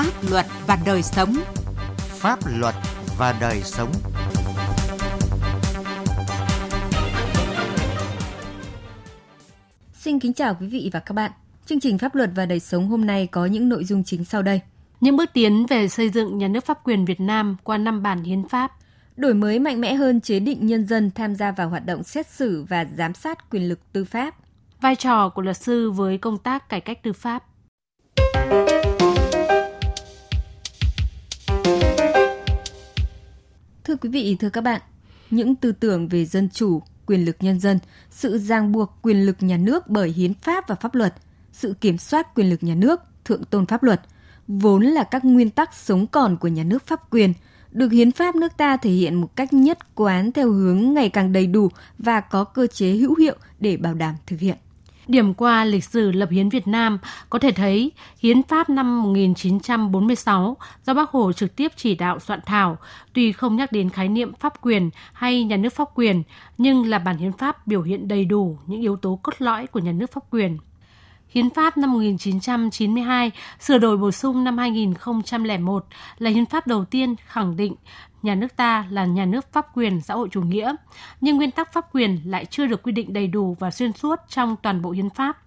Pháp luật và đời sống. Pháp luật và đời sống. Xin kính chào quý vị và các bạn. Chương trình Pháp luật và đời sống hôm nay có những nội dung chính sau đây. Những bước tiến về xây dựng nhà nước pháp quyền Việt Nam qua 5 bản hiến pháp. Đổi mới mạnh mẽ hơn chế định nhân dân tham gia vào hoạt động xét xử và giám sát quyền lực tư pháp. Vai trò của luật sư với công tác cải cách tư pháp. Thưa quý vị, thưa các bạn, những tư tưởng về dân chủ, quyền lực nhân dân, sự ràng buộc quyền lực nhà nước bởi hiến pháp và pháp luật, sự kiểm soát quyền lực nhà nước, thượng tôn pháp luật, vốn là các nguyên tắc sống còn của nhà nước pháp quyền, được hiến pháp nước ta thể hiện một cách nhất quán theo hướng ngày càng đầy đủ và có cơ chế hữu hiệu để bảo đảm thực hiện. Điểm qua lịch sử lập hiến Việt Nam, có thể thấy hiến pháp năm 1946 do Bác Hồ trực tiếp chỉ đạo soạn thảo, tuy không nhắc đến khái niệm pháp quyền hay nhà nước pháp quyền, nhưng là bản hiến pháp biểu hiện đầy đủ những yếu tố cốt lõi của nhà nước pháp quyền. Hiến pháp năm 1992 sửa đổi bổ sung năm 2001 là hiến pháp đầu tiên khẳng định nhà nước ta là nhà nước pháp quyền xã hội chủ nghĩa, nhưng nguyên tắc pháp quyền lại chưa được quy định đầy đủ và xuyên suốt trong toàn bộ hiến pháp.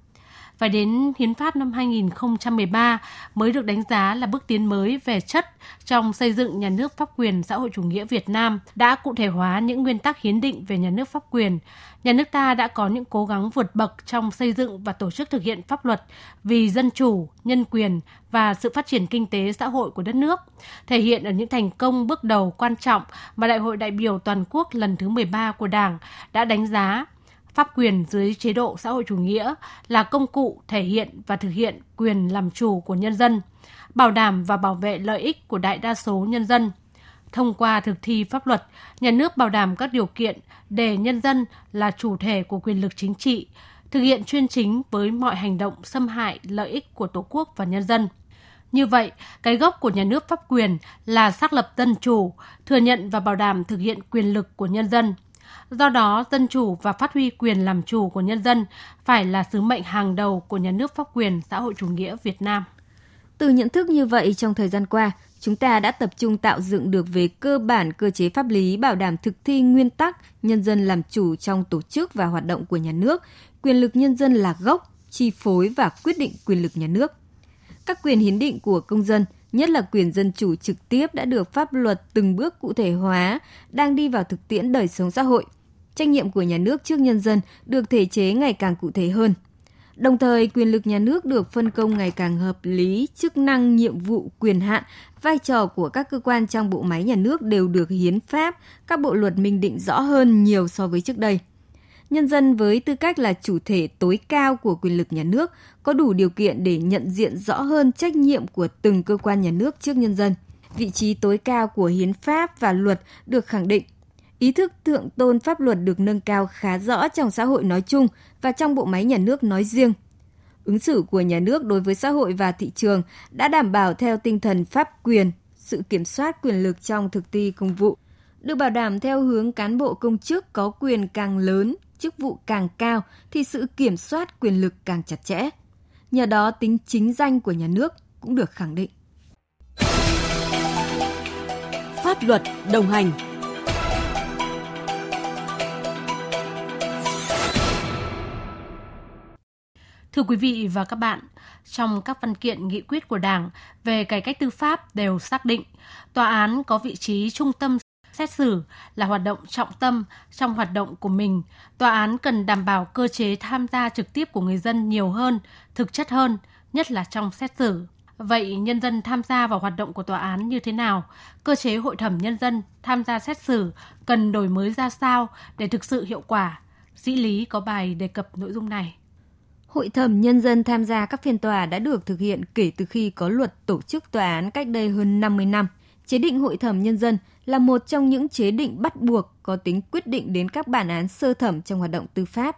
Và đến hiến pháp năm 2013 mới được đánh giá là bước tiến mới về chất trong xây dựng nhà nước pháp quyền xã hội chủ nghĩa Việt Nam, đã cụ thể hóa những nguyên tắc hiến định về nhà nước pháp quyền. Nhà nước ta đã có những cố gắng vượt bậc trong xây dựng và tổ chức thực hiện pháp luật vì dân chủ, nhân quyền và sự phát triển kinh tế xã hội của đất nước, thể hiện ở những thành công bước đầu quan trọng mà Đại hội đại biểu toàn quốc lần thứ 13 của Đảng đã đánh giá. Pháp quyền dưới chế độ xã hội chủ nghĩa là công cụ thể hiện và thực hiện quyền làm chủ của nhân dân, bảo đảm và bảo vệ lợi ích của đại đa số nhân dân. Thông qua thực thi pháp luật, nhà nước bảo đảm các điều kiện để nhân dân là chủ thể của quyền lực chính trị, thực hiện chuyên chính với mọi hành động xâm hại lợi ích của Tổ quốc và nhân dân. Như vậy, cái gốc của nhà nước pháp quyền là xác lập dân chủ, thừa nhận và bảo đảm thực hiện quyền lực của nhân dân. Do đó, dân chủ và phát huy quyền làm chủ của nhân dân phải là sứ mệnh hàng đầu của nhà nước pháp quyền xã hội chủ nghĩa Việt Nam. Từ nhận thức như vậy, trong thời gian qua, chúng ta đã tập trung tạo dựng được về cơ bản cơ chế pháp lý bảo đảm thực thi nguyên tắc nhân dân làm chủ trong tổ chức và hoạt động của nhà nước, quyền lực nhân dân là gốc, chi phối và quyết định quyền lực nhà nước. Các quyền hiến định của công dân, nhất là quyền dân chủ trực tiếp đã được pháp luật từng bước cụ thể hóa, đang đi vào thực tiễn đời sống xã hội. Trách nhiệm của nhà nước trước nhân dân được thể chế ngày càng cụ thể hơn. Đồng thời, quyền lực nhà nước được phân công ngày càng hợp lý, chức năng, nhiệm vụ, quyền hạn, vai trò của các cơ quan trong bộ máy nhà nước đều được hiến pháp, các bộ luật minh định rõ hơn nhiều so với trước đây. Nhân dân với tư cách là chủ thể tối cao của quyền lực nhà nước có đủ điều kiện để nhận diện rõ hơn trách nhiệm của từng cơ quan nhà nước trước nhân dân. Vị trí tối cao của hiến pháp và luật được khẳng định. Ý thức thượng tôn pháp luật được nâng cao khá rõ trong xã hội nói chung và trong bộ máy nhà nước nói riêng. Ứng xử của nhà nước đối với xã hội và thị trường đã đảm bảo theo tinh thần pháp quyền, sự kiểm soát quyền lực trong thực thi công vụ. Được bảo đảm theo hướng cán bộ công chức có quyền càng lớn, chức vụ càng cao thì sự kiểm soát quyền lực càng chặt chẽ. Nhờ đó tính chính danh của nhà nước cũng được khẳng định. Pháp luật đồng hành. Thưa quý vị và các bạn, trong các văn kiện nghị quyết của Đảng về cải cách tư pháp đều xác định tòa án có vị trí trung tâm xét xử là hoạt động trọng tâm trong hoạt động của mình. Tòa án cần đảm bảo cơ chế tham gia trực tiếp của người dân nhiều hơn, thực chất hơn, nhất là trong xét xử. Vậy nhân dân tham gia vào hoạt động của tòa án như thế nào? Cơ chế hội thẩm nhân dân tham gia xét xử cần đổi mới ra sao để thực sự hiệu quả? Sĩ Lý có bài đề cập nội dung này. Hội thẩm nhân dân tham gia các phiên tòa đã được thực hiện kể từ khi có luật tổ chức tòa án cách đây hơn 50 năm. Chế định hội thẩm nhân dân là một trong những chế định bắt buộc có tính quyết định đến các bản án sơ thẩm trong hoạt động tư pháp.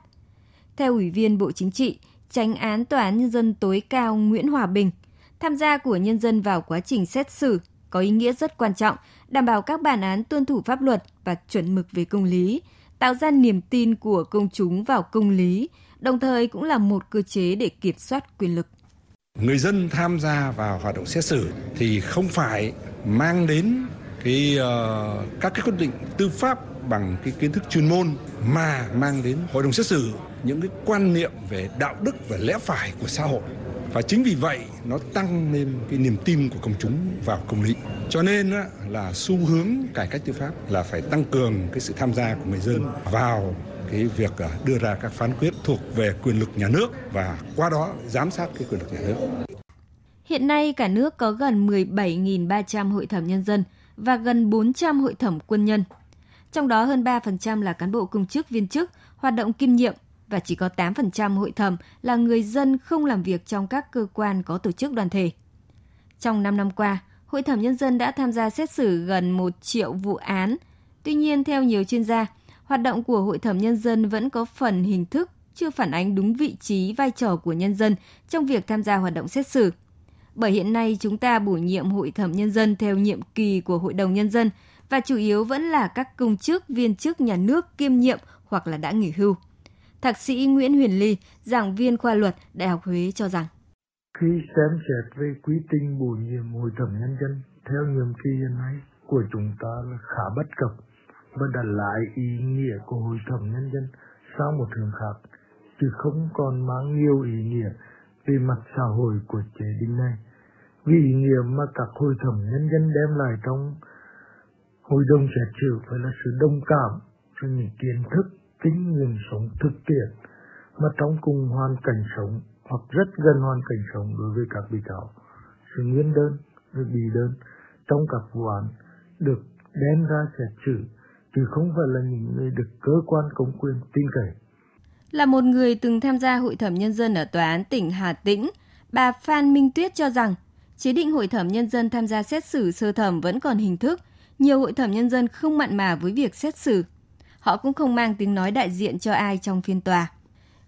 Theo Ủy viên Bộ Chính trị, Chánh án Tòa án Nhân dân tối cao Nguyễn Hòa Bình, tham gia của nhân dân vào quá trình xét xử có ý nghĩa rất quan trọng, đảm bảo các bản án tuân thủ pháp luật và chuẩn mực về công lý, tạo ra niềm tin của công chúng vào công lý, đồng thời cũng là một cơ chế để kiểm soát quyền lực. Người dân tham gia vào hoạt động xét xử thì không phải mang đến các quyết định tư pháp bằng cái kiến thức chuyên môn, mà mang đến hội đồng xét xử những cái quan niệm về đạo đức và lẽ phải của xã hội. Và chính vì vậy nó tăng lên cái niềm tin của công chúng vào công lý. Cho nên là xu hướng cải cách tư pháp là phải tăng cường cái sự tham gia của người dân vào cái việc đưa ra các phán quyết thuộc về quyền lực nhà nước và qua đó giám sát cái quyền lực nhà nước. Hiện nay cả nước có gần 17.300 hội thẩm nhân dân và gần 400 hội thẩm quân nhân. Trong đó hơn 3% là cán bộ công chức viên chức hoạt động kiêm nhiệm và chỉ có 8% hội thẩm là người dân không làm việc trong các cơ quan có tổ chức đoàn thể. Trong 5 năm qua, Hội thẩm Nhân dân đã tham gia xét xử gần 1 triệu vụ án. Tuy nhiên, theo nhiều chuyên gia, hoạt động của Hội thẩm Nhân dân vẫn có phần hình thức, chưa phản ánh đúng vị trí, vai trò của nhân dân trong việc tham gia hoạt động xét xử. Bởi hiện nay, chúng ta bổ nhiệm Hội thẩm Nhân dân theo nhiệm kỳ của Hội đồng Nhân dân và chủ yếu vẫn là các công chức, viên chức nhà nước kiêm nhiệm hoặc là đã nghỉ hưu. Thạc sĩ Nguyễn Huyền Ly, giảng viên khoa luật Đại học Huế cho rằng khi xem xét về quy trình bổ nhiệm hội thẩm nhân dân theo nhiệm kỳ hiện nay của chúng ta là khá bất cập và đặt lại ý nghĩa của hội thẩm nhân dân sang một hướng khác, chứ không còn mang nhiều ý nghĩa về mặt xã hội của chế định này. Vì ý nghĩa mà các hội thẩm nhân dân đem lại trong hội đồng xét xử phải là sự đồng cảm cho những kiến thức, kinh nghiệm sống thực tiễn mà trong cùng hoàn cảnh sống hoặc rất gần hoàn cảnh sống đối với các bị cáo, sự nguyên đơn, sự bị đơn trong các vụ án được đem ra xét xử, chứ không phải là những người được cơ quan công quyền tin cậy. Là một người từng tham gia hội thẩm nhân dân ở Tòa án tỉnh Hà Tĩnh, bà Phan Minh Tuyết cho rằng chế định hội thẩm nhân dân tham gia xét xử sơ thẩm vẫn còn hình thức, nhiều hội thẩm nhân dân không mặn mà với việc xét xử. Họ cũng không mang tiếng nói đại diện cho ai trong phiên tòa.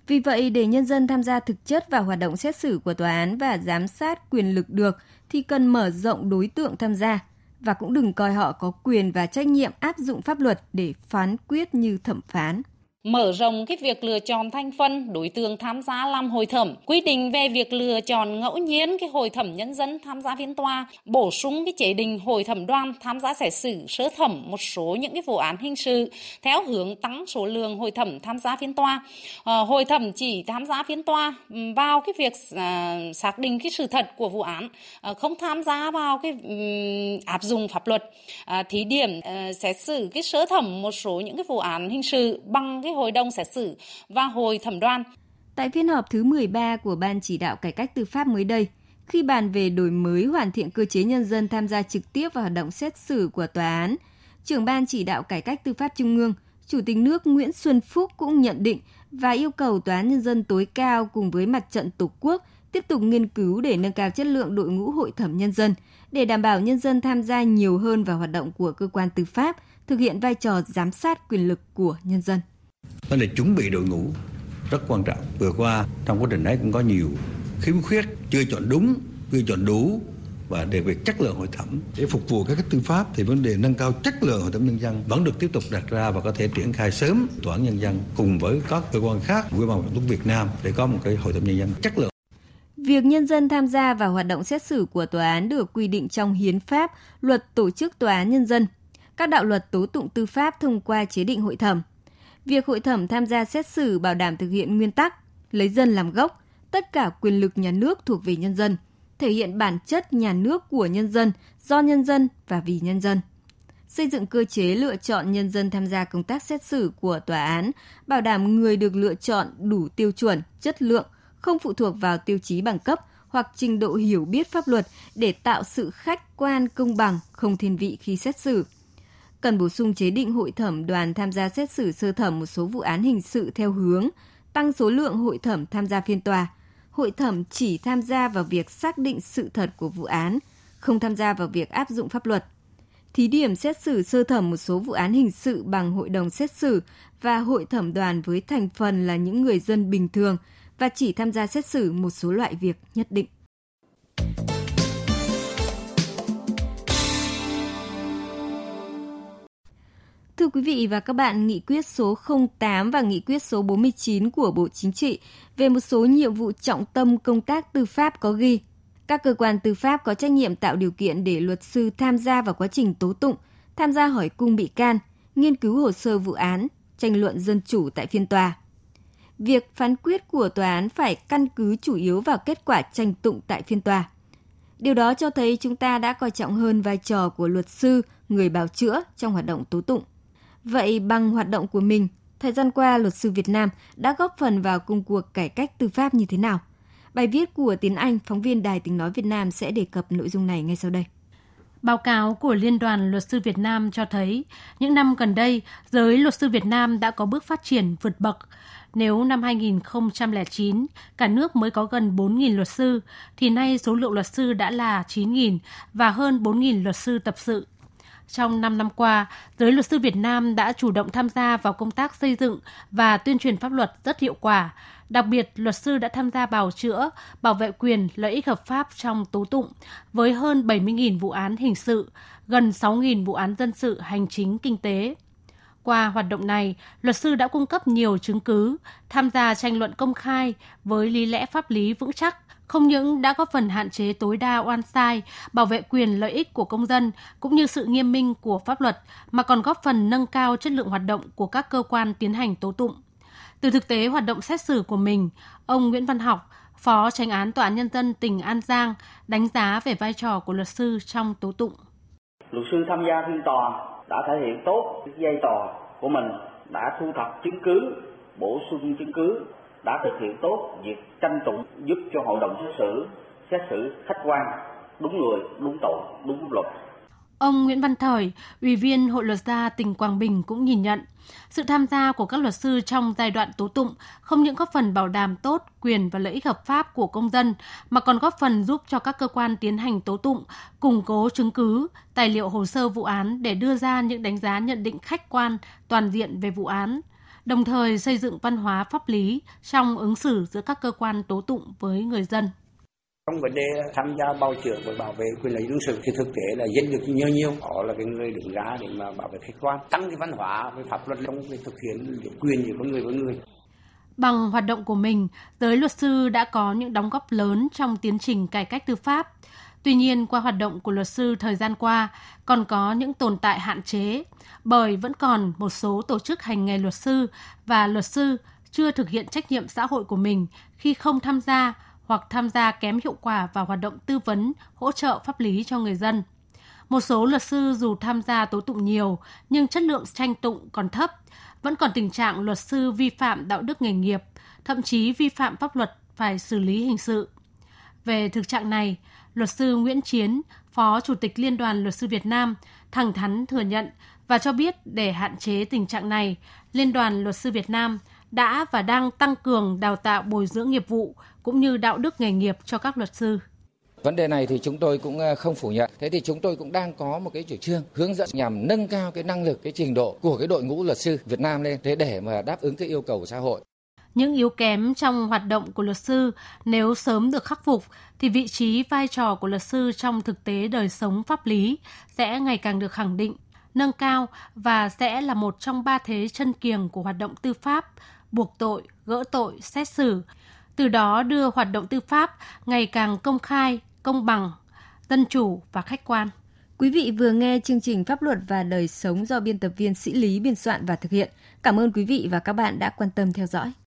Vì vậy, để nhân dân tham gia thực chất vào hoạt động xét xử của tòa án và giám sát quyền lực được thì cần mở rộng đối tượng tham gia và cũng đừng coi họ có quyền và trách nhiệm áp dụng pháp luật để phán quyết như thẩm phán. Mở rộng cái việc lựa chọn thành phần đối tượng tham gia làm hội thẩm, quy định về việc lựa chọn ngẫu nhiên cái hội thẩm nhân dân tham gia phiên tòa, bổ sung cái chế định hội thẩm đoàn tham gia xét xử sơ thẩm một số những cái vụ án hình sự theo hướng tăng số lượng hội thẩm tham gia phiên tòa. Hội thẩm chỉ tham gia phiên tòa vào cái việc xác định cái sự thật của vụ án, không tham gia vào cái áp dụng pháp luật. Thí điểm xét xử cái sơ thẩm một số những cái vụ án hình sự bằng cái hội đồng xét xử và hội thẩm đoàn. Tại phiên họp thứ 13 của Ban chỉ đạo cải cách tư pháp mới đây, khi bàn về đổi mới hoàn thiện cơ chế nhân dân tham gia trực tiếp vào hoạt động xét xử của tòa án, trưởng Ban chỉ đạo cải cách tư pháp Trung ương, Chủ tịch nước Nguyễn Xuân Phúc cũng nhận định và yêu cầu Tòa án Nhân dân tối cao cùng với Mặt trận Tổ quốc tiếp tục nghiên cứu để nâng cao chất lượng đội ngũ hội thẩm nhân dân, để đảm bảo nhân dân tham gia nhiều hơn vào hoạt động của cơ quan tư pháp, thực hiện vai trò giám sát quyền lực của nhân dân. Nên là chuẩn bị đội ngũ rất quan trọng. Vừa qua trong quá trình đấy cũng có nhiều khiếm khuyết, chưa chọn đúng, chưa chọn đủ, và để về chất lượng hội thẩm để phục vụ các tư pháp thì vấn đề nâng cao chất lượng hội thẩm nhân dân vẫn được tiếp tục đặt ra và có thể triển khai sớm. Tòa án nhân dân cùng với các cơ quan khác của Hội thẩm Việt Nam để có một cái hội thẩm nhân dân chất lượng. Việc nhân dân tham gia vào hoạt động xét xử của tòa án được quy định trong hiến pháp, luật tổ chức tòa án nhân dân, các đạo luật tố tụng tư pháp thông qua chế định hội thẩm. Việc hội thẩm tham gia xét xử bảo đảm thực hiện nguyên tắc, lấy dân làm gốc, tất cả quyền lực nhà nước thuộc về nhân dân, thể hiện bản chất nhà nước của nhân dân, do nhân dân và vì nhân dân. Xây dựng cơ chế lựa chọn nhân dân tham gia công tác xét xử của tòa án, bảo đảm người được lựa chọn đủ tiêu chuẩn, chất lượng, không phụ thuộc vào tiêu chí bằng cấp hoặc trình độ hiểu biết pháp luật để tạo sự khách quan công bằng, không thiên vị khi xét xử. Cần bổ sung chế định hội thẩm đoàn tham gia xét xử sơ thẩm một số vụ án hình sự theo hướng tăng số lượng hội thẩm tham gia phiên tòa. Hội thẩm chỉ tham gia vào việc xác định sự thật của vụ án, không tham gia vào việc áp dụng pháp luật. Thí điểm xét xử sơ thẩm một số vụ án hình sự bằng hội đồng xét xử và hội thẩm đoàn với thành phần là những người dân bình thường và chỉ tham gia xét xử một số loại việc nhất định. Thưa quý vị và các bạn, Nghị quyết số 08 và Nghị quyết số 49 của Bộ Chính trị về một số nhiệm vụ trọng tâm công tác tư pháp có ghi. Các cơ quan tư pháp có trách nhiệm tạo điều kiện để luật sư tham gia vào quá trình tố tụng, tham gia hỏi cung bị can, nghiên cứu hồ sơ vụ án, tranh luận dân chủ tại phiên tòa. Việc phán quyết của tòa án phải căn cứ chủ yếu vào kết quả tranh tụng tại phiên tòa. Điều đó cho thấy chúng ta đã coi trọng hơn vai trò của luật sư, người bào chữa trong hoạt động tố tụng. Vậy bằng hoạt động của mình, thời gian qua luật sư Việt Nam đã góp phần vào công cuộc cải cách tư pháp như thế nào? Bài viết của Tiến Anh, phóng viên Đài Tiếng Nói Việt Nam sẽ đề cập nội dung này ngay sau đây. Báo cáo của Liên đoàn Luật sư Việt Nam cho thấy, những năm gần đây, giới luật sư Việt Nam đã có bước phát triển vượt bậc. Nếu năm 2009, cả nước mới có gần 4.000 luật sư, thì nay số lượng luật sư đã là 9.000 và hơn 4.000 luật sư tập sự. Trong 5 năm qua, giới luật sư Việt Nam đã chủ động tham gia vào công tác xây dựng và tuyên truyền pháp luật rất hiệu quả. Đặc biệt, luật sư đã tham gia bào chữa, bảo vệ quyền, lợi ích hợp pháp trong tố tụng với hơn 70.000 vụ án hình sự, gần 6.000 vụ án dân sự, hành chính, kinh tế. Qua hoạt động này, luật sư đã cung cấp nhiều chứng cứ, tham gia tranh luận công khai với lý lẽ pháp lý vững chắc. Không những đã góp phần hạn chế tối đa oan sai, bảo vệ quyền lợi ích của công dân cũng như sự nghiêm minh của pháp luật, mà còn góp phần nâng cao chất lượng hoạt động của các cơ quan tiến hành tố tụng. Từ thực tế hoạt động xét xử của mình, ông Nguyễn Văn Học, Phó Chánh án Tòa án Nhân dân tỉnh An Giang đánh giá về vai trò của luật sư trong tố tụng. Luật sư tham gia phiên tòa đã thể hiện tốt vai trò của mình, đã thu thập chứng cứ, bổ sung chứng cứ, đã thực hiện tốt việc tranh tụng, giúp cho hội đồng xét xử khách quan, đúng người, đúng tội, đúng pháp luật. Ông Nguyễn Văn Thời, Ủy viên Hội luật gia tỉnh Quảng Bình cũng nhìn nhận, sự tham gia của các luật sư trong giai đoạn tố tụng không những góp phần bảo đảm tốt quyền và lợi ích hợp pháp của công dân mà còn góp phần giúp cho các cơ quan tiến hành tố tụng củng cố chứng cứ, tài liệu hồ sơ vụ án để đưa ra những đánh giá nhận định khách quan, toàn diện về vụ án, đồng thời xây dựng văn hóa pháp lý trong ứng xử giữa các cơ quan tố tụng với người dân. Trong vấn đề tham gia bào chữa và bảo vệ quyền lợi dân sự thì thực tế là dân được nhiều, họ là cái người đứng ra để mà bảo vệ khách quan, tăng cái văn hóa về pháp luật trong việc thực hiện quyền của con người với người. Bằng hoạt động của mình, giới luật sư đã có những đóng góp lớn trong tiến trình cải cách tư pháp. Tuy nhiên, qua hoạt động của luật sư thời gian qua còn có những tồn tại hạn chế, bởi vẫn còn một số tổ chức hành nghề luật sư và luật sư chưa thực hiện trách nhiệm xã hội của mình khi không tham gia hoặc tham gia kém hiệu quả vào hoạt động tư vấn, hỗ trợ pháp lý cho người dân. Một số luật sư dù tham gia tố tụng nhiều nhưng chất lượng tranh tụng còn thấp, vẫn còn tình trạng luật sư vi phạm đạo đức nghề nghiệp, thậm chí vi phạm pháp luật phải xử lý hình sự. Về thực trạng này, luật sư Nguyễn Chiến, Phó Chủ tịch Liên đoàn Luật sư Việt Nam, thẳng thắn thừa nhận và cho biết để hạn chế tình trạng này, Liên đoàn Luật sư Việt Nam đã và đang tăng cường đào tạo bồi dưỡng nghiệp vụ cũng như đạo đức nghề nghiệp cho các luật sư. Vấn đề này thì chúng tôi cũng không phủ nhận. Thế thì chúng tôi cũng đang có một cái chủ trương hướng dẫn nhằm nâng cao cái năng lực, cái trình độ của cái đội ngũ luật sư Việt Nam lên để mà đáp ứng cái yêu cầu của xã hội. Những yếu kém trong hoạt động của luật sư nếu sớm được khắc phục thì vị trí vai trò của luật sư trong thực tế đời sống pháp lý sẽ ngày càng được khẳng định, nâng cao và sẽ là một trong 3 thế chân kiềng của hoạt động tư pháp: buộc tội, gỡ tội, xét xử. Từ đó đưa hoạt động tư pháp ngày càng công khai, công bằng, dân chủ và khách quan. Quý vị vừa nghe chương trình Pháp luật và đời sống do biên tập viên Sĩ Lý biên soạn và thực hiện. Cảm ơn quý vị và các bạn đã quan tâm theo dõi.